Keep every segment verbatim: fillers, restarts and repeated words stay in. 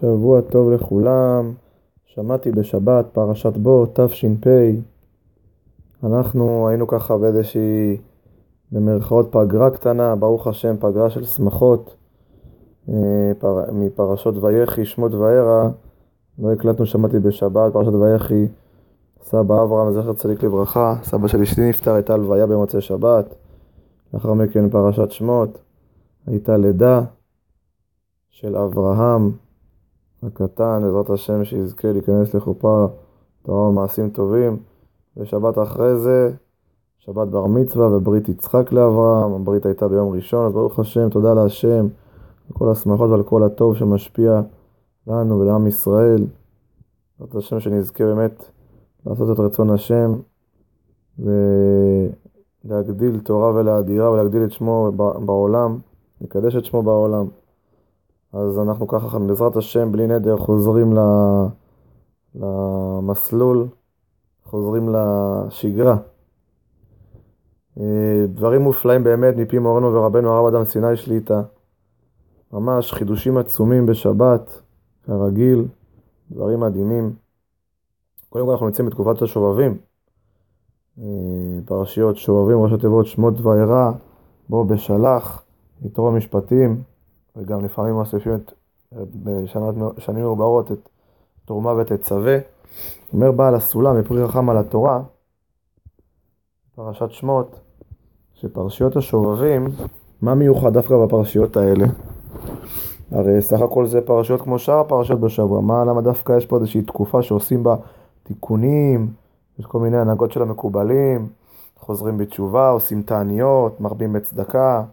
שבוע טוב לכולם. שמעתי בשבת פרשת בו תש"פ. אנחנו היינו ככה באיזושהי במרכאות פגרה קטנה, ברוך השם, פגרה של שמחות מפרשות ויחי, שמות וערה. לא הקלטנו, שמעתי בשבת פרשת ויחי. סבא אברהם זכר צדיק לברכה, סבא של אשתי נפטר, הייתה הלוויה במוצאי שבת. לאחר מכן פרשת שמות, הייתה לידה של אברהם הקטן, בעזרת השם שיזכה להיכנס לחופה תורה ומעשים טובים. ושבת אחרי זה, שבת בר מצווה וברית יצחק לאברהם. הברית הייתה ביום ראשון, אז ברוך השם, תודה להשם על כל השמחות ועל כל הטוב שמשפיע לנו ולעם ישראל. בעזרת השם שנזכה באמת לעשות את רצון השם ולהגדיל תורה ולאדירה ולהגדיל את שמו בעולם, לקדש את שמו בעולם. אז אנחנו ככה בעזרת השם בלי נדר חוזרים למסלול, חוזרים לשגרה. דברים מופלאים באמת מפי מורנו ורבנו הרב אדם סיני שליט"א, ממש חידושים עצומים בשבת כרגיל, דברים מדהימים. קודם כל אנחנו נמצאים בתקופת השובבים, פרשיות שובבים, ראשי תיבות שמות וערה, בו בשלח, יתרו המשפטים, וגם לפעמים מוסיפים את, בשנים מרוברות את תרומה ותצווה. אומר בעל הסולם מפרי רחם על התורה, פרשת שמות, שפרשיות השובבים, מה מיוחד דווקא בפרשיות האלה? הרי סך הכל זה פרשיות כמו שאר הפרשיות בשבוע, מה, למה דווקא יש פה איזושהי תקופה שעושים בה תיקונים, יש כל מיני הנהגות של המקובלים, חוזרים בתשובה, עושים תעניות, מרבים בצדקה,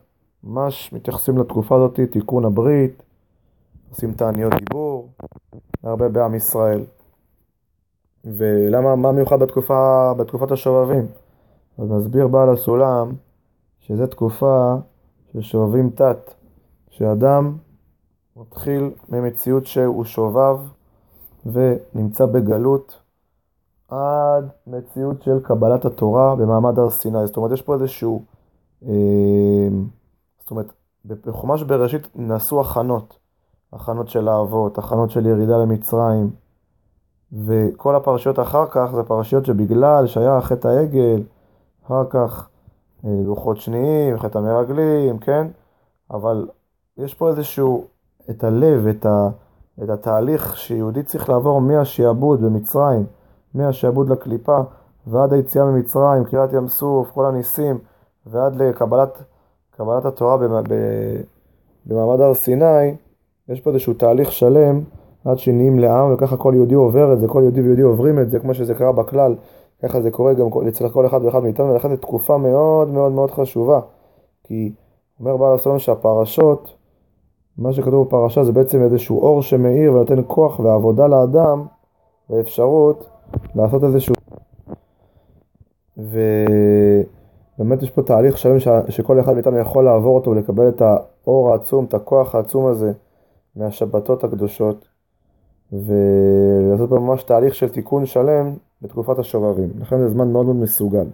ממש מתייחסים לתקופה הזאת, תיקון הברית, עושים תעניות דיבור, הרבה בעם ישראל. ולמה, מה מיוחד בתקופה, בתקופת השובבים? אז נסביר בעל הסולם, שזו תקופה ששובבים תת, שאדם מתחיל ממציאות שהוא שובב, ונמצא בגלות, עד מציאות של קבלת התורה במעמד הר סיני. זאת אומרת, יש פה איזשהו, אה, זאת אומרת, בחומש בראשית נעשו הכנות, הכנות של האבות, הכנות של ירידה למצרים, וכל הפרשיות אחר כך, זה פרשיות שבגלל שהיה חטא העגל, אחר כך אה, לוחות שניים, חטא המרגלים, כן? אבל יש פה איזשהו, את הלב, את, ה, את התהליך שיהודי צריך לעבור מהשעבוד במצרים, מהשעבוד לקליפה, ועד היציאה ממצרים, קריאת ים סוף, כל הניסים, ועד לקבלת קבלת התורה במעמד הר סיני, יש פה איזשהו תהליך שלם, עד שנהיים לעם, וככה כל יהודי עובר את זה, כל יהודי ויהודי עוברים את זה, כמו שזה קרה בכלל, ככה זה קורה גם אצל כל אחד ואחד מאיתנו, ולכן זו תקופה מאוד מאוד מאוד חשובה, כי אומר בעל הסולם שהפרשות, מה שכתוב בפרשה זה בעצם איזשהו אור שמאיר ונותן כוח ועבודה לאדם, ואפשרות לעשות איזשהו, ובאמת יש פה תהליך שלם ש... שכל אחד מאיתנו יכול לעבור אותו ולקבל את האור העצום, את הכוח העצום הזה מהשבתות הקדושות, ולעשות ממש תהליך של תיקון שלם בתקופת השובבים. לכן זה זמן מאוד מאוד מסוגל.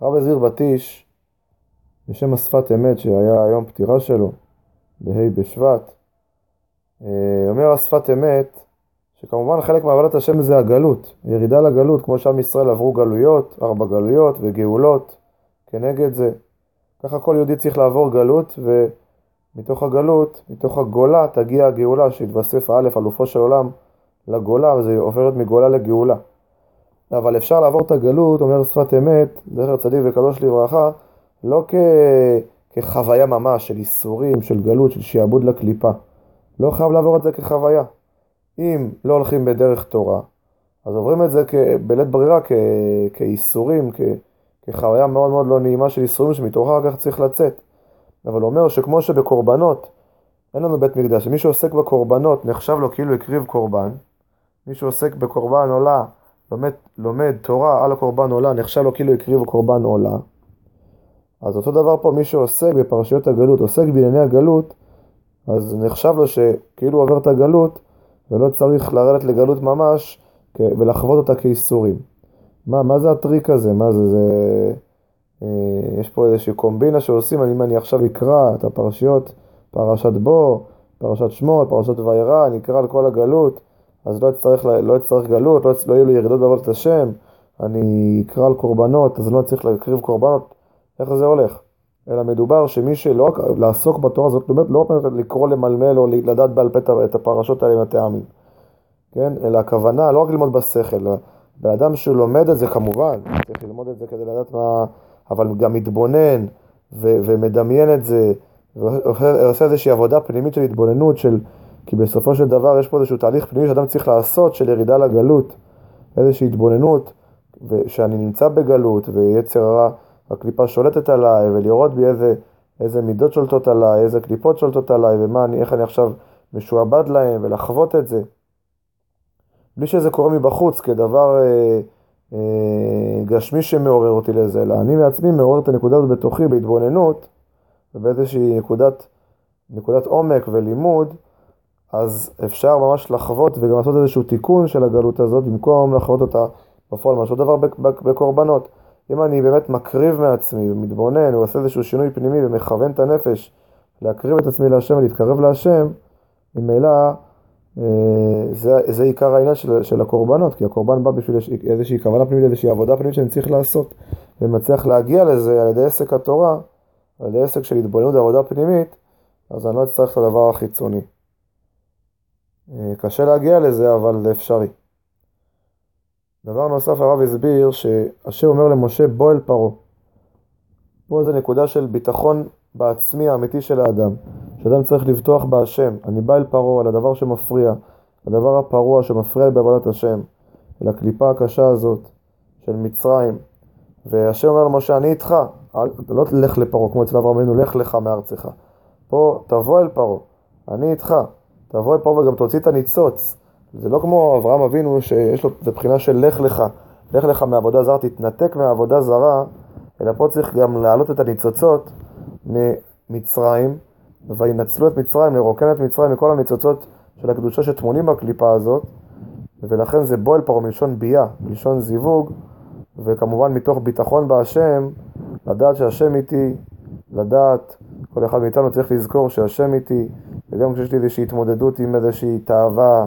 הרב זביר בטיש בשם השפת אמת, שהיה היום פטירה שלו בהי בשבט, אומר השפת אמת שכמובן חלק מעבודת השם זה הגלות, ירידה לגלות, כמו שעם ישראל עברו גלויות, ארבע גלויות וגאולות, כנגד זה. ככה כל יהודי צריך לעבור גלות, ומתוך הגלות, מתוך הגולה, תגיע הגאולה, שהתווסף א', אלופו של עולם, לגולה, וזה עוברת מגולה לגאולה. אבל אפשר לעבור את הגלות, אומר שפת אמת, זכר צדיק וקדוש לברכה, לא כ... כחוויה ממש של איסורים, של גלות, של שיעבוד לקליפה. לא חייב לעבור את זה כחוויה. אם לא הולכים בדרך תורה, אז עוברים את זה בלית ברירה כ... כאיסורים, כ... כחוויה מאוד מאוד לא נעימה של איסורים, שמתוך אחר כך צריך לצאת. אבל הוא אומר שכמו שבקורבנות, אין לנו בית מקדש, מי שעוסק בקורבנות נחשב לו כאילו הקריב קורבן, מי שעוסק בקורבן עולה, לומד, לומד תורה על הקורבן עולה, נחשב לו כאילו הקריב קורבן עולה. אז אותו דבר פה, מי שעוסק בפרשיות הגלות, עוסק בענייני הגלות, אז נחשב לו שכאילו עובר את הגלות, ולא צריך לרדת לגלות ממש, ולחוות אותה כאיסורים. מה, מה זה הטריק הזה? מה זה, זה... יש פה איזושהי קומבינה שעושים, אני, אני עכשיו אקרא את הפרשיות, פרשת בו, פרשת שמות, פרשת וירא, נקרא על כל הגלות, אז לא אצטרך, לא אצטרך גלות, לא, לא יהיו לי ירידות בעבודת השם, אני אקרא על קורבנות, אז לא צריך להקריב קורבנות, איך זה הולך? אלא מדובר שמי שלא לעסוק בתורה הזאת, לא רק לקרוא למלמל או לדעת בעל פה את הפרשות האלה עם הטעמים, כן? אלא הכוונה, לא רק ללמוד בשכל, אלא באדם שלומד את זה כמובן, צריך ללמוד את זה כדי לדעת מה, אבל גם מתבונן ו- ומדמיין את זה, ועושה איזושהי עבודה פנימית של התבוננות, של, כי בסופו של דבר יש פה איזשהו תהליך פנימי שאדם צריך לעשות, של ירידה לגלות, איזושהי התבוננות, שאני נמצא בגלות, ויצר הרע, הקליפה שולטת עליי, ולראות בי איזה, איזה מידות שולטות עליי, איזה קליפות שולטות עליי, ומה אני, איך אני עכשיו משועבד להם, ולחוות את זה. בלי שזה קורה מבחוץ, כדבר אה, אה, גשמי שמעורר אותי לזה, אלא אני מעצמי מעורר את הנקודה הזאת בתוכי, בהתבוננות, ובאיזושהי נקודת, נקודת עומק ולימוד, אז אפשר ממש לחוות, וגם לעשות איזשהו תיקון של הגלות הזאת, במקום לחוות אותה בפועל, משהו דבר בקורבנות. אם אני באמת מקריב מעצמי ומתבונן, הוא עושה איזשהו שינוי פנימי ומכוון את הנפש, להקריב את עצמי להשם ולהתקרב להשם, ממילא זה, זה עיקר העניין של, של הקורבנות, כי הקורבן בא בשביל איזושהי כוונה פנימית, איזושהי עבודה פנימית שאני צריך לעשות, ומצליח להגיע לזה על ידי עסק התורה, על ידי עסק של התבוננות עבודה פנימית, אז אני לא אצטרך את הדבר החיצוני. קשה להגיע לזה, אבל זה אפשרי. דבר נוסף, הרב הסביר שהשם אומר למשה בוא אל פרעה. פה איזו נקודה של ביטחון בעצמי האמיתי של האדם. שאדם צריך לבטוח בהשם. אני בא אל פרעה, על הדבר שמפריע, הדבר הפרוע שמפריע בעבודת השם, לקליפה הקשה הזאת של מצרים. והשם אומר למשה, אני איתך, לא תלך לפרעה, כמו אצל אברהם אבינו, לך לך מארצך. פה תבוא אל פרעה, אני איתך, תבוא אל פרעה וגם תוציא את הניצוץ. זה לא כמו אברהם אבינו שיש לו, זה בחינה של לך לך, לך לך מעבודה זרה, תתנתק מהעבודה זרה, אלא פה צריך גם להעלות את הניצוצות ממצרים, וינצלו את מצרים, לרוקן את מצרים מכל הניצוצות של הקדושה שטמונים בקליפה הזאת, ולכן זה בוא אל פרעה מלשון בייה, מלשון זיווג, וכמובן מתוך ביטחון בהשם, לדעת שהשם איתי, לדעת, כל אחד מאיתנו צריך לזכור שהשם איתי, וגם כשיש לי איזושהי התמודדות עם איזושהי תאווה,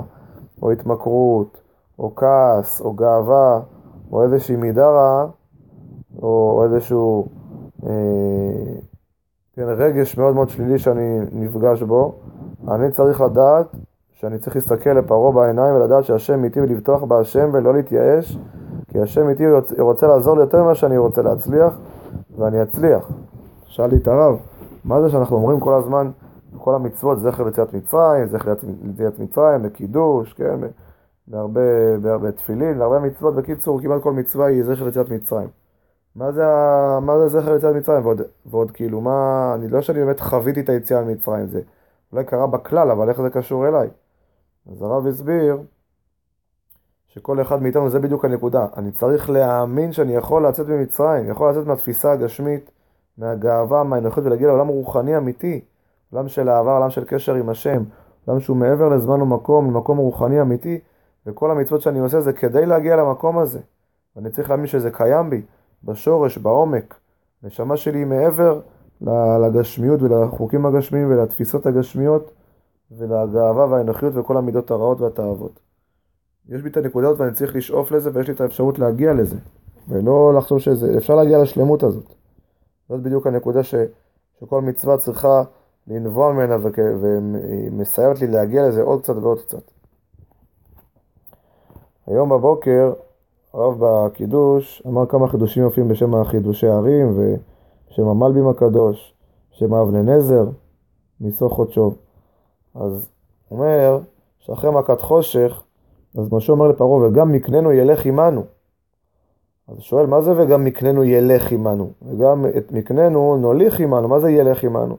או התמכרות, או כעס, או גאווה, או איזושהי מידה רעה, או איזשהו אה, כן, רגש מאוד מאוד שלילי שאני נפגש בו, אני צריך לדעת שאני צריך להסתכל לפרעה בעיניים, ולדעת שהשם איתי ולבטוח בהשם ולא להתייאש, כי השם איתי רוצה לעזור לי יותר ממה שאני רוצה להצליח, ואני אצליח. שאל לי את הרב, מה זה שאנחנו אומרים כל הזמן, כל המצוות, זכר ליציאת מצרים, זכר ליציאת מצרים, בקידוש, כן, בהרבה, בהרבה תפילין, בהרבה מצוות, בקיצור, כמעט כל מצווה היא זכר ליציאת מצרים. מה זה, מה זה זכר ליציאת מצרים? ועוד, ועוד כאילו, מה, אני לא שאני באמת חוויתי את היציאה ממצרים, זה אולי קרה בכלל, אבל איך זה קשור אליי? אז הרב הסביר שכל אחד מאיתנו, זה בדיוק הנקודה, אני צריך להאמין שאני יכול לצאת ממצרים, יכול לצאת מהתפיסה הגשמית, מהגאווה, מהאנוכיות, ולהגיע לעולם רוחני אמיתי. עולם של העבר, עולם של קשר עם השם, עולם שהוא מעבר לזמן ומקום, למקום רוחני אמיתי, וכל המצוות שאני עושה זה כדי להגיע למקום הזה. ואני צריך להאמין שזה קיים בי, בשורש, בעומק. הנשמה שלי מעבר לגשמיות ולחוקים הגשמיים ולתפיסות הגשמיות ולגאווה והאנוכיות וכל המידות הרעות והתאוות. יש בי את הנקודות ואני צריך לשאוף לזה ויש לי את האפשרות להגיע לזה. ולא לחשוב שזה, אפשר להגיע לשלמות הזאת. זאת בדיוק הנקודה ש, שכל מצווה צריכה לנבוע ממנה וכ... ומסיימת לי להגיע לזה עוד קצת ועוד קצת. היום בבוקר הרב בקידוש אמר כמה חידושים יופים בשם חידושי הערים ובשם המלבים הקדוש, בשם אבני נזר, מסוך חודשו. אז אומר שאחרי מכת חושך, אז משה אומר לפרעה וגם מקננו ילך עמנו. אז שואל מה זה וגם מקננו ילך עמנו? וגם את מקננו נוליך עמנו, מה זה ילך עמנו?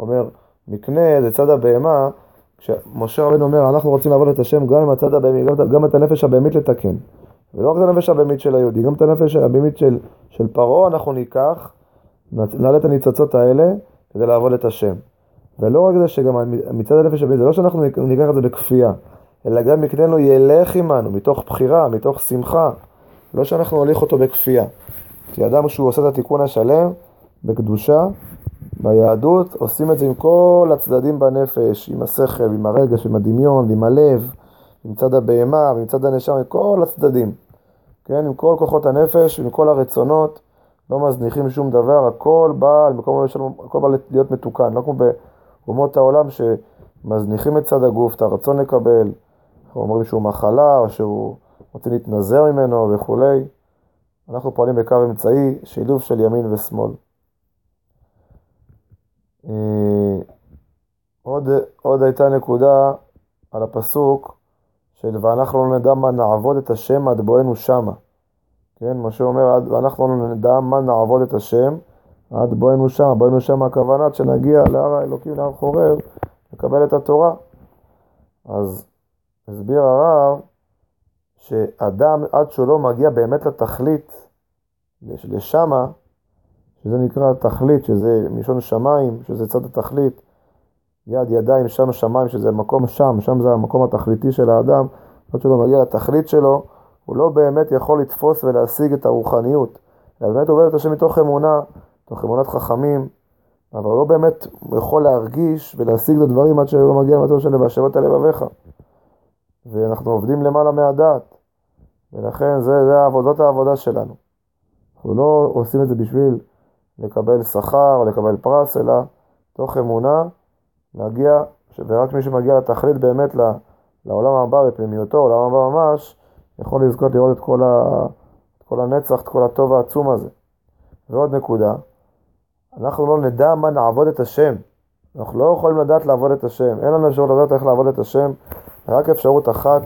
אומר, מקנה זה צד הבהמה, כשמשה רבנו אומר, אנחנו רוצים לעבוד את השם גם עם הצד הבהמי, גם, גם את הנפש הבהמית לתקן. ולא רק את הנפש הבהמית של היהודי, גם את הנפש הבהמית של, של פרעה אנחנו ניקח, נעלה את הניצוצות האלה, כדי לעבוד את השם. ולא רק זה שגם מצד הנפש הבהמית, זה לא שאנחנו ניקח את זה בכפייה, אלא גם מקננו ילך עמנו, מתוך בחירה, מתוך שמחה, לא שאנחנו נוליך אותו בכפייה. כי אדם שהוא עושה את התיקון השלם, בקדושה, ביהדות עושים את זה עם כל הצדדים בנפש, עם השכל, עם הרגש, עם הדמיון, עם הלב, עם צד הבהמה, עם צד הנשם, עם כל הצדדים. כן, עם כל כוחות הנפש, עם כל הרצונות, לא מזניחים שום דבר, הכל בא, במקום הכל בא להיות מתוקן, לא כמו באומות העולם שמזניחים את צד הגוף, את הרצון לקבל, או אומרים שהוא מחלה, או שהוא רוצים להתנזר ממנו וכולי. אנחנו פועלים בקו אמצעי, שילוב של ימין ושמאל. עוד, עוד הייתה נקודה על הפסוק של ואנחנו לא נדע מה נעבוד את השם עד בואנו שמה. כן, מה שאומר, ואנחנו לא נדע מה נעבוד את השם עד בואנו שמה. בואנו שמה הכוונת שנגיע להר האלוקים, להר חורב, לקבל את התורה. אז הסביר הרב שאדם עד שלא מגיע באמת לתכלית, לשמה, שזה נקרא תכלית, שזה מלשון שמיים, שזה צד התכלית, יד, ידיים, שם שמיים, שזה מקום שם, שם זה המקום התכליתי של האדם, עד שלא מגיע לתכלית שלו, הוא לא באמת יכול לתפוס ולהשיג את הרוחניות, אלא באמת עובד את השם מתוך אמונה, מתוך אמונת חכמים, אבל הוא לא באמת יכול להרגיש ולהשיג את הדברים עד שהוא לא מגיע למצב של לבשבת על לבביך. ואנחנו עובדים למעלה מהדעת, ולכן זה, זה העבודות העבודה שלנו. אנחנו לא עושים את זה בשביל לקבל שכר או לקבל פרס, אלא תוך אמונה להגיע, ורק מי שמגיע לתכלית באמת לעולם הבא בפנימיותו, עולם הבא ממש, יכול לזכות לראות את כל, ה, את כל הנצח, את כל הטוב העצום הזה. ועוד נקודה, אנחנו לא נדע מה נעבוד את השם, אנחנו לא יכולים לדעת לעבוד את השם, אין לנו אפשרות לדעת איך לעבוד את השם, רק אפשרות אחת,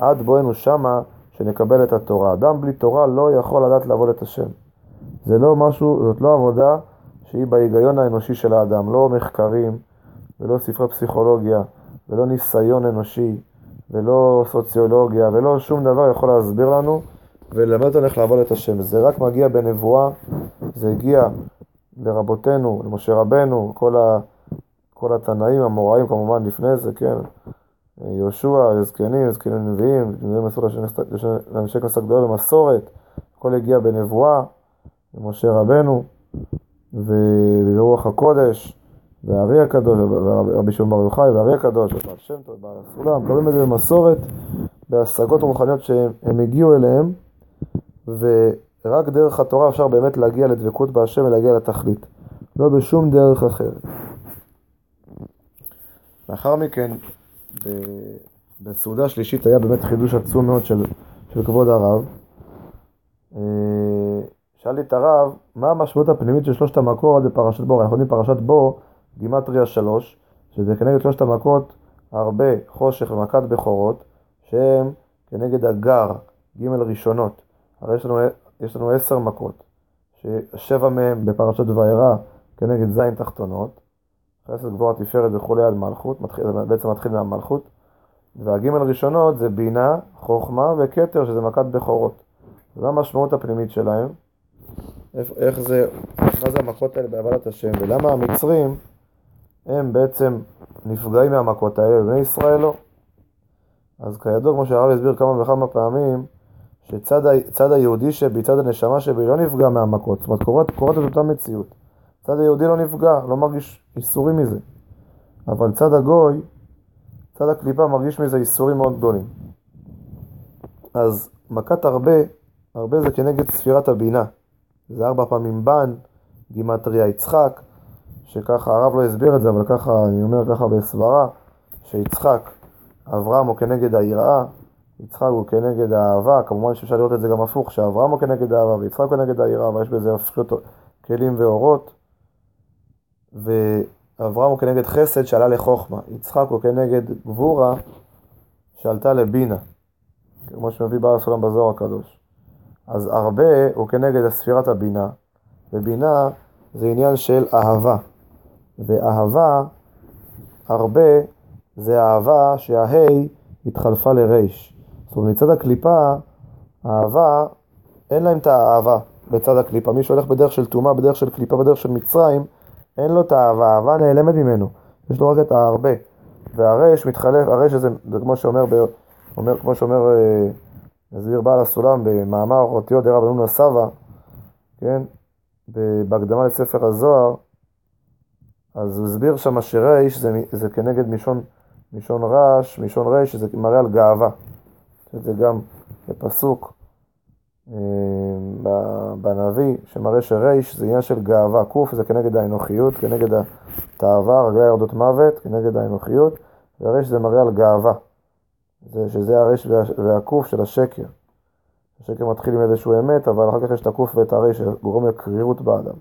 עד בואנו שמה, שנקבל את התורה. אדם בלי תורה לא יכול לדעת לעבוד את השם. זה לא משהו, זאת לא עבודה שהיא בהיגיון האנושי של האדם, לא מחקרים, ולא ספרי פסיכולוגיה, ולא ניסיון אנושי, ולא סוציולוגיה, ולא שום דבר יכול להסביר לנו, ולמד אותנו איך לעבוד את השם. זה רק מגיע בנבואה, זה הגיע לרבותינו, למשה רבנו, כל, ה, כל התנאים, המוראים כמובן לפני זה, כן, יהושע, הזקנים, הזקנים הנביאים, נביאים מסור לאנשי כנסת גדולה למסורת, הכל הגיע בנבואה, למשה רבנו, וברוח הקודש, והארי הקדוש, ורבי שמעון בר יוחאי, והארי הקדוש, ובעל שם טוב, ובעל הסולם, קוראים את זה במסורת, בהשגות רוחניות שהם הגיעו אליהם, ורק דרך התורה אפשר באמת להגיע לדבקות בהשם ולהגיע לתכלית, לא בשום דרך אחרת. לאחר מכן, בסעודה שלישית היה באמת חידוש עצום מאוד של, של כבוד הרב. שאלתי את הרב, מה המשמעות הפנימית של שלושת המכות בפרשת בו? אנחנו יודעים פרשת בו, גימטריה שלוש, שזה כנגד שלושת המכות, הרבה, חושך ומכת בכורות, שהם כנגד הגר, ג' ראשונות. הרי יש לנו, יש לנו עשר מכות, ששבע מהם בפרשת וערה, כנגד זין תחתונות, חסד גבורה תפארת וכולי עד מלכות, מתחיל, בעצם מתחיל מהמלכות, והגימל ראשונות זה בינה, חוכמה וכתר, שזה מכת בכורות. זו המשמעות הפנימית שלהם, איך זה, מה זה המכות האלה בעבודת השם, ולמה המצרים הם בעצם נפגעים מהמכות האלה, ובני ישראל לא. אז כידוע, כמו שהרב הסביר כמה וכמה פעמים, שצד צד היהודי שבי, צד הנשמה שבי, לא נפגע מהמכות, זאת אומרת, קוראת, קוראת את אותה מציאות. צד היהודי לא נפגע, לא מרגיש איסורים מזה. אבל צד הגוי, צד הקליפה מרגיש מזה איסורים מאוד גדולים. אז מכת הרבה, הרבה זה כנגד ספירת הבינה. זה ארבע פעמים בן, גימטריה יצחק, שככה הרב לא הסביר את זה, אבל ככה, אני אומר ככה בסברה, שיצחק, אברהם הוא כנגד היראה, יצחק הוא כנגד האהבה, כמובן שאפשר לראות את זה גם הפוך, שאברהם הוא כנגד האהבה, ויצחק הוא כנגד היראה, אבל יש בזה הפכות כלים ואורות, ואברהם הוא כנגד חסד שעלה לחוכמה, יצחק הוא כנגד גבורה שעלתה לבינה, כמו שמביא בעל הסולם בזוהר הקדוש. אז הרבה הוא כנגד ספירת הבינה, ובינה זה עניין של אהבה, ואהבה, הרבה זה אהבה שההי התחלפה לריש. זאת אומרת, מצד הקליפה, אהבה, אין להם את האהבה בצד הקליפה, מי שהולך בדרך של תאומה, בדרך של קליפה, בדרך של מצרים, אין לו את האהבה, האהבה נעלמת ממנו, יש לו רק את ההרבה, והרש מתחלף, הרש הזה, זה כמו שאומר, אומר, כמו שאומר, מסביר בעל הסולם, במאמר אותיות דרב נון הסבא, כן, בהקדמה לספר הזוהר, אז הוא הסביר שמה שריש זה, זה כנגד מישון, מישון רש, מישון ריש, זה מראה על גאווה. זה גם בפסוק בנביא שמראה שריש זה עניין של גאווה. קוף זה כנגד האנוכיות, כנגד התאווה, רגלי ירדות מוות, כנגד האנוכיות. והריש זה מראה על גאווה. זה שזה הריש והקוף של השקר. השקר מתחיל עם איזשהו אמת, אבל אחר כך יש את הקוף ואת הריש שגורם לקרירות באדם.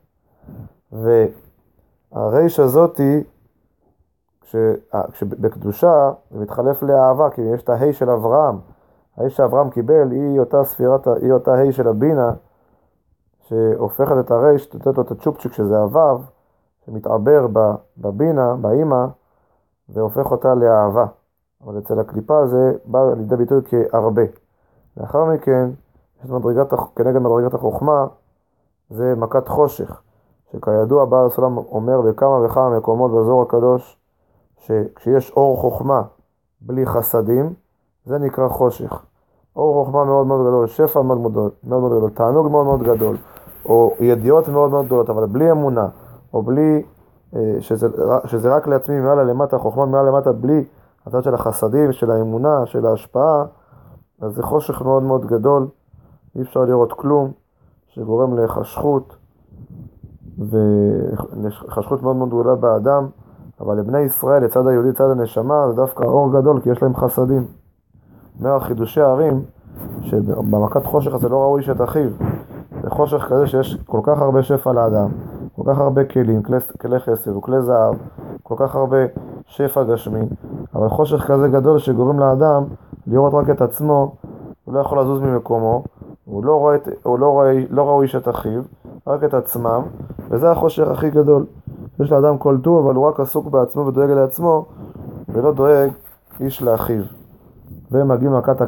והריש הזאת היא, כשבקדושה זה מתחלף לאהבה, כי יש את ההי של אברהם. ההי שאברהם קיבל היא אותה ספירת, היא אותה ההי של הבינה, שהופכת את הריש, נותנת לו את הצ'ופצ'יק שזה אביו, שמתעבר בבינה, באמא, והופך אותה לאהבה. אבל אצל הקליפה זה בא לידי ביטוי כהרבה. לאחר מכן, מדרגת, כנגד מדרגת החוכמה, זה מכת חושך, שכידוע בעל הסולם אומר בכמה וכמה מקומות בזוהר הקדוש, שכשיש אור חוכמה בלי חסדים, זה נקרא חושך. אור חוכמה מאוד מאוד גדול, שפע מאוד מאוד, מאוד גדול, תענוג מאוד מאוד גדול, או ידיעות מאוד מאוד גדולות, אבל בלי אמונה, או בלי, שזה, שזה רק לעצמי מעלה למטה, חוכמה מעלה למטה, בלי הצד של החסדים, של האמונה, של ההשפעה, אז זה חושך מאוד מאוד גדול, אי אפשר לראות כלום, שגורם לחשכות, וחשכות מאוד מאוד גדולה באדם, אבל לבני ישראל, לצד היהודי, לצד הנשמה, זה דווקא אור גדול, כי יש להם חסדים. אומר חידושי הערים, שבמכת חושך זה לא ראוי שתחיו, זה חושך כזה שיש כל כך הרבה שפע לאדם, כל כך הרבה כלים, כלי, כלי חסד וכלי זהב, כל כך הרבה שפע גשמי, אבל חושך כזה גדול שגורם לאדם לראות רק את עצמו, הוא לא יכול לזוז ממקומו, הוא לא רואה, הוא לא רואה, לא ראוי שאת אחיו, רק את עצמם, וזה החושך הכי גדול. יש לאדם כל טוב, אבל הוא רק עסוק בעצמו ודואג לעצמו, ולא דואג איש לאחיו. והם מגיעים למכת,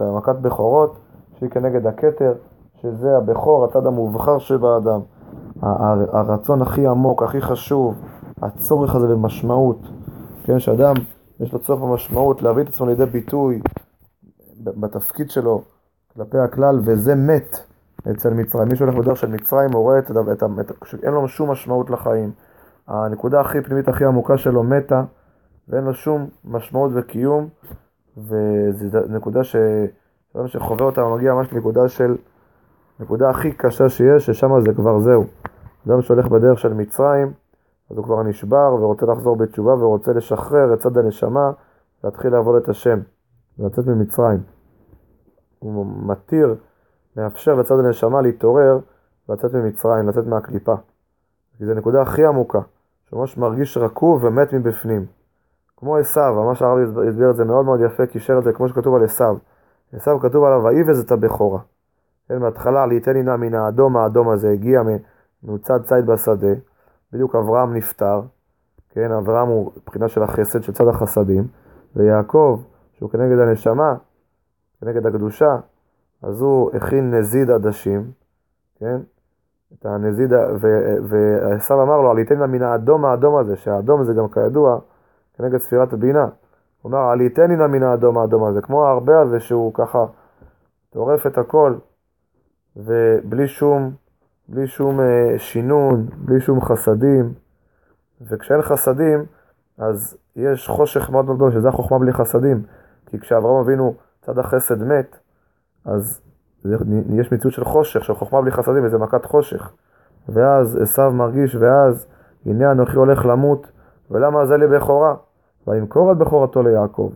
למכת בכורות, שהיא כנגד הכתר, שזה הבכור, הצד המובחר שבאדם. הרצון הכי עמוק, הכי חשוב, הצורך הזה במשמעות. כן, שאדם יש לו צורך במשמעות, להביא את עצמו לידי ביטוי בתפקיד שלו, כלפי הכלל, וזה מת אצל מצרים. מי שהולך בדרך של מצרים, הוא רואה את, את, את, שאין לו שום משמעות לחיים. הנקודה הכי פנימית, הכי עמוקה שלו מתה, ואין לו שום משמעות וקיום, וזו נקודה ש... שחווה אותה, מגיע ממש לנקודה של... נקודה הכי קשה שיש, ששם זה כבר זהו. אדם שהולך בדרך של מצרים, אז הוא כבר נשבר ורוצה לחזור בתשובה, ורוצה לשחרר את צד הנשמה, להתחיל לעבוד את השם, ולצאת ממצרים. הוא מתיר, מאפשר לצד הנשמה להתעורר, ולצאת ממצרים, לצאת מהקליפה. כי זו נקודה הכי עמוקה, שממש מרגיש רקוב ומת מבפנים. כמו עשיו, ממש הרב הסביר את זה מאוד מאוד יפה, קישר את זה כמו שכתוב על עשיו. עשיו כתוב עליו, ואיבז את הבכורה. כן, בהתחלה, ליתני נא מן האדום, האדום הזה הגיע מצד ציד בשדה, בדיוק אברהם נפטר, כן, אברהם הוא בחינה של החסד, של צד החסדים, ויעקב, שהוא כנגד הנשמה, כנגד הקדושה, אז הוא הכין נזיד עדשים, כן, את הנזיד, ועשיו אמר לו, ליתני נא מן האדום, האדום הזה, שהאדום זה גם כידוע, כנגד ספירת הבינה, הוא אומר, ליתני נא מן האדום, האדום הזה, כמו הרבה הזה שהוא ככה, טורף את הכל, ובלי שום, בלי שום שינון, בלי שום חסדים, וכשאין חסדים, אז יש חושך מאוד מאוד גדול, שזה החוכמה בלי חסדים, כי כשאברהם אבינו צד החסד מת, אז יש מציאות של חושך, של חוכמה בלי חסדים, וזה מכת חושך, ואז עשיו מרגיש, ואז הנה אנוכי הולך למות, ולמה זה לי בכורה? וימכור את בכורתו ליעקב,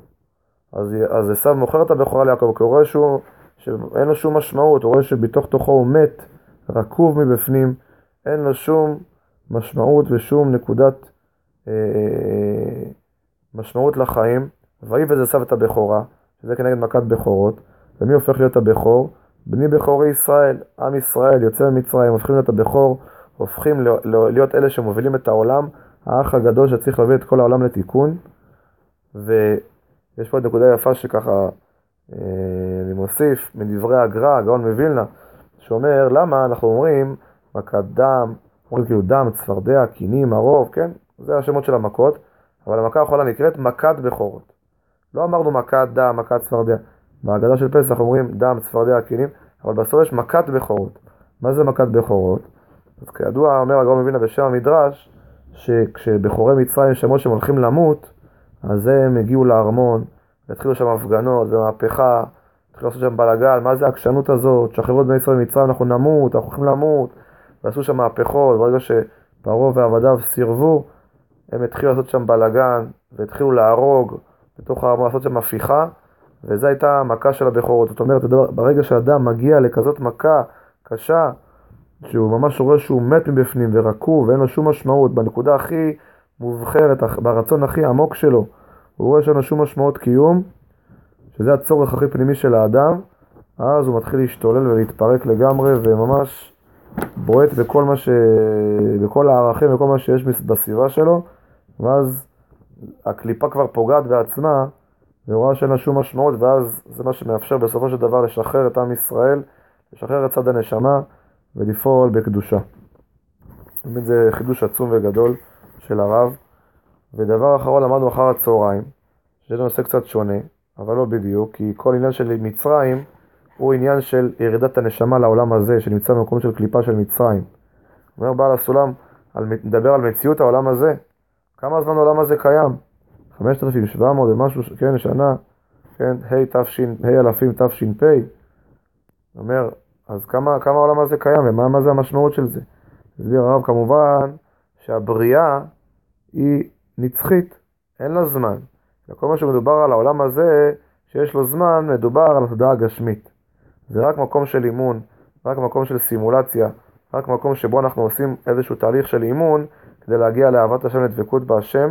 אז עשיו מוכר את הבכורה ליעקב, כי הוא רואה שהוא... שאין לו שום משמעות, הוא רואה שבתוך תוכו הוא מת, רקוב מבפנים, אין לו שום משמעות ושום נקודת אה, אה, משמעות לחיים, ואיבד עשיו את הבכורה, שזה כנגד מכת בכורות, ומי הופך להיות הבכור? בני בכורי ישראל, עם ישראל יוצא ממצרים, הופכים להיות הבכור, הופכים להיות אלה שמובילים את העולם, האח הגדול שצריך להביא את כל העולם לתיקון, ויש פה את נקודה יפה שככה, אני מוסיף מדברי הגר"א, הגאון מווילנה, שאומר למה אנחנו אומרים מכת דם, אומרים כאילו דם, צפרדע, קינים, הרוב, כן? זה השמות של המכות, אבל המכה האחרונה נקראת מכת בכורות. לא אמרנו מכת דם, מכת צפרדע. בהגדה של פסח אומרים דם, צפרדע, קינים, אבל בסוף יש מכת בכורות. מה זה מכת בכורות? אז כידוע אומר הגאון מווילנה בשם המדרש, שכשבחורי מצרים שמעו שהם הולכים למות, אז הם הגיעו לארמון, התחילו שם הפגנות ומהפכה, התחילו לעשות שם בלגן, מה זה הקשנות הזאת, שחררו בני ישראל מצרים, אנחנו נמות, אנחנו הולכים למות, ועשו שם מהפכות, ברגע שפרעה ועבדיו סירבו, הם התחילו לעשות שם בלגן, והתחילו להרוג, בתוך הארמון לעשות שם הפיכה, וזו הייתה המכה של הבכורות. זאת אומרת, ברגע שאדם מגיע לכזאת מכה קשה, שהוא ממש רואה שהוא מת מבפנים ורקוב, ואין לו שום משמעות, בנקודה הכי מובחרת, ברצון הכי עמוק שלו, הוא רואה שאין לו שום משמעות קיום, שזה הצורך הכי פנימי של האדם, אז הוא מתחיל להשתולל ולהתפרק לגמרי, וממש בועט בכל מה ש... בכל הערכים וכל מה שיש בסביבה שלו, ואז הקליפה כבר פוגעת בעצמה, והוא רואה שאין לה שום משמעות, ואז זה מה שמאפשר בסופו של דבר לשחרר את עם ישראל, לשחרר את צד הנשמה, ולפעול בקדושה. באמת זה חידוש עצום וגדול של הרב. ודבר אחרון למדנו אחר הצהריים, שזה נושא קצת שונה, אבל לא בדיוק, כי כל עניין של מצרים הוא עניין של ירידת הנשמה לעולם הזה, שנמצא במקום של קליפה של מצרים. אומר בעל הסולם, מדבר על מציאות העולם הזה. כמה זמן העולם הזה קיים? חמשת אלפים שבע מאות ומשהו, כן, שנה, כן, אלפיים תש"פ. אומר, אז כמה, כמה העולם הזה קיים, ומה מה זה המשמעות של זה? הסביר הרב כמובן שהבריאה היא נצחית, אין לה זמן. כל מה שמדובר על העולם הזה, שיש לו זמן, מדובר על התודעה הגשמית. זה רק מקום של אימון, רק מקום של סימולציה, רק מקום שבו אנחנו עושים איזשהו תהליך של אימון, כדי להגיע לאהבת השם, לדבקות בהשם,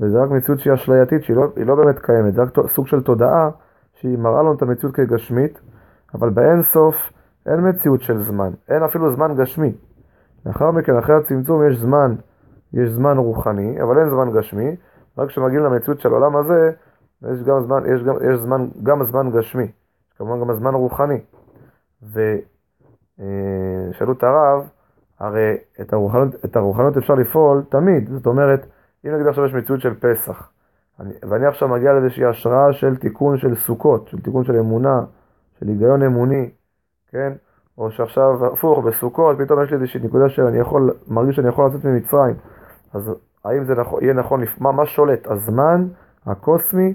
וזה רק מציאות שהיא אשלייתית, שהיא לא, היא לא באמת קיימת, זה רק סוג של תודעה, שהיא מראה לנו את המציאות כגשמית, אבל באינסוף, אין מציאות של זמן, אין אפילו זמן גשמי. לאחר מכן, אחרי הצמצום יש זמן, יש זמן רוחני, אבל אין זמן גשמי, רק כשמגיעים למציאות של העולם הזה, יש גם זמן, יש גם, יש זמן, גם זמן גשמי, כמובן גם הזמן רוחני. ושאלו את הרב, הרי את הרוחנות, את הרוחנות אפשר לפעול תמיד, זאת אומרת, אם נגיד עכשיו יש מציאות של פסח, אני, ואני עכשיו מגיע לאיזושהי השראה של תיקון של סוכות, של תיקון של אמונה, של היגיון אמוני, כן? או שעכשיו הפוך בסוכות, פתאום יש לי איזושהי נקודה שאני יכול, מרגיש שאני יכול לצאת ממצרים. אז האם זה נכון, יהיה נכון, מה, מה שולט? הזמן, הקוסמי,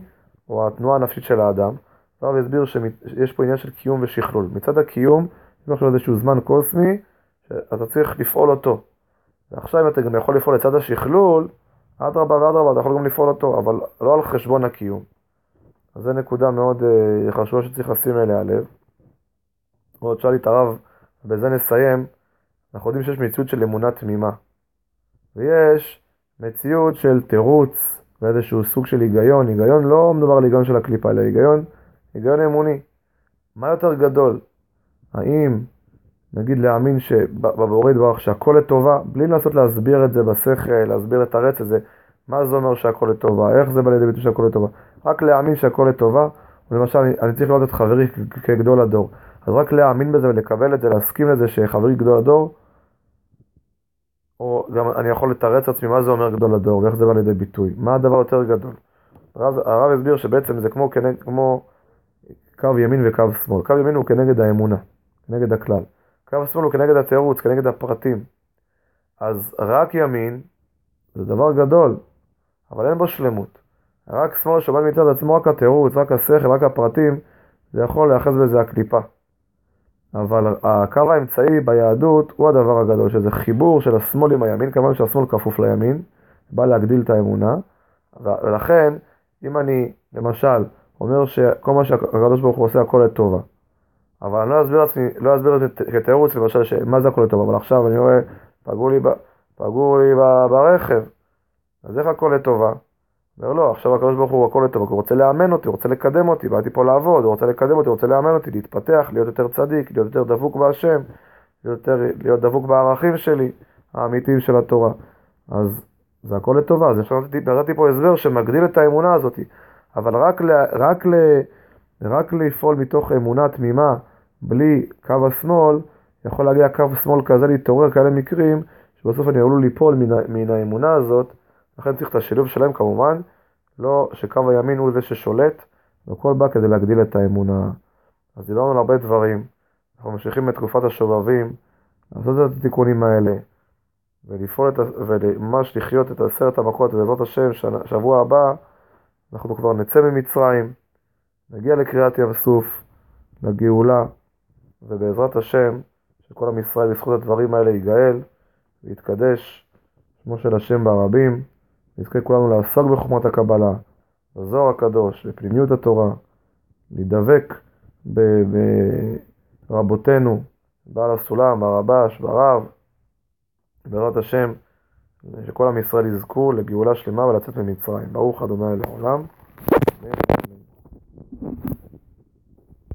או התנועה הנפשית של האדם? הרב הסביר שיש פה עניין של קיום ושכלול. מצד הקיום, יש לך איזשהו זמן קוסמי, שאתה צריך לפעול אותו. ועכשיו אם אתה גם יכול לפעול לצד השכלול, אדרבה ואדרבה, אתה יכול גם לפעול אותו, אבל לא על חשבון הקיום. אז זו נקודה מאוד חשובה שצריך לשים אליה לב. עוד שאל לי את הרב, בזה נסיים, אנחנו יודעים שיש מציאות של אמונה תמימה. ויש מציאות של תירוץ, ואיזשהו סוג של היגיון. היגיון לא מדובר על היגיון של הקליפה, אלא היגיון, היגיון אמוני. מה יותר גדול? האם, נגיד להאמין שבבורא יתברך שהכל לטובה, בלי לנסות להסביר את זה בשכל, להסביר את הרץ הזה, מה זה אומר שהכל לטובה, איך זה בא לידי ביטוי שהכל לטובה. רק להאמין שהכל לטובה, ולמשל אני, אני צריך לראות את חברי כגדול הדור. אז רק להאמין בזה ולקבל את זה, להסכים לזה שחברי גדול הדור, או גם אני יכול לתרץ עצמי מה זה אומר גדול הדור, ואיך זה בא לידי ביטוי. מה הדבר יותר גדול? הרב, הרב הסביר שבעצם זה כמו, כנג, כמו קו ימין וקו שמאל. קו ימין הוא כנגד האמונה, כנגד הכלל. קו שמאל הוא כנגד התירוץ, כנגד הפרטים. אז רק ימין זה דבר גדול, אבל אין בו שלמות. רק שמאל שבא מצד עצמו, רק התירוץ, רק השכל, רק הפרטים, זה יכול להיאחז בזה הקליפה. אבל הקו האמצעי ביהדות הוא הדבר הגדול, שזה חיבור של השמאל עם הימין, כמובן שהשמאל כפוף לימין, בא להגדיל את האמונה, ולכן, אם אני, למשל, אומר שכל מה שהקדוש ברוך הוא עושה, הכל לטובה, אבל אני לא אסביר לעצמי, לא אסביר את זה כתירוץ, למשל, שמה זה הכל לטובה, אבל עכשיו אני רואה, פגעו לי, פגעו לי ברכב, אז איך הכל לטובה? אומר לא, עכשיו הקדוש ברוך הוא הכל לטוב, הוא רוצה לאמן אותי, הוא רוצה לקדם אותי, באתי פה לעבוד, הוא רוצה לקדם אותי, הוא רוצה לאמן אותי, להתפתח, להיות יותר צדיק, להיות יותר דבוק בהשם, להיות, יותר, להיות דבוק בערכים שלי, האמיתיים של התורה. אז זה הכל לטובה, אז נתתי פה הסבר שמגדיל את האמונה הזאת, אבל רק, לה, רק, לה, רק לפעול מתוך אמונה תמימה, בלי קו השמאל, יכול להגיע קו שמאל כזה להתעורר כאלה מקרים, שבסוף אני עלול ליפול מן, מן האמונה הזאת, לכן צריך את השילוב שלהם כמובן, לא שקו הימין הוא זה ששולט, וכל בא כדי להגדיל את האמונה. אז דיברנו על הרבה דברים, אנחנו ממשיכים את תקופת השובבים, לעשות את התיקונים האלה, ולפעול את, ולמש לחיות את עשרת המכות, ובעזרת השם, שבוע הבא, אנחנו כבר נצא ממצרים, נגיע לקריאת ים סוף, לגאולה, ובעזרת השם, שכל עם ישראל בזכות הדברים האלה ייגאל, ויתקדש, שמו של השם ברבים, נזכה כולנו לעסוק בחוכמת הקבלה, בזוהר הקדוש, בפנימיות התורה, להידבק ברבותינו, בעל הסולם, הרבש, ברב, בעזרת השם, שכל עם ישראל יזכו לגאולה שלמה ולצאת ממצרים. ברוך ה' לעולם.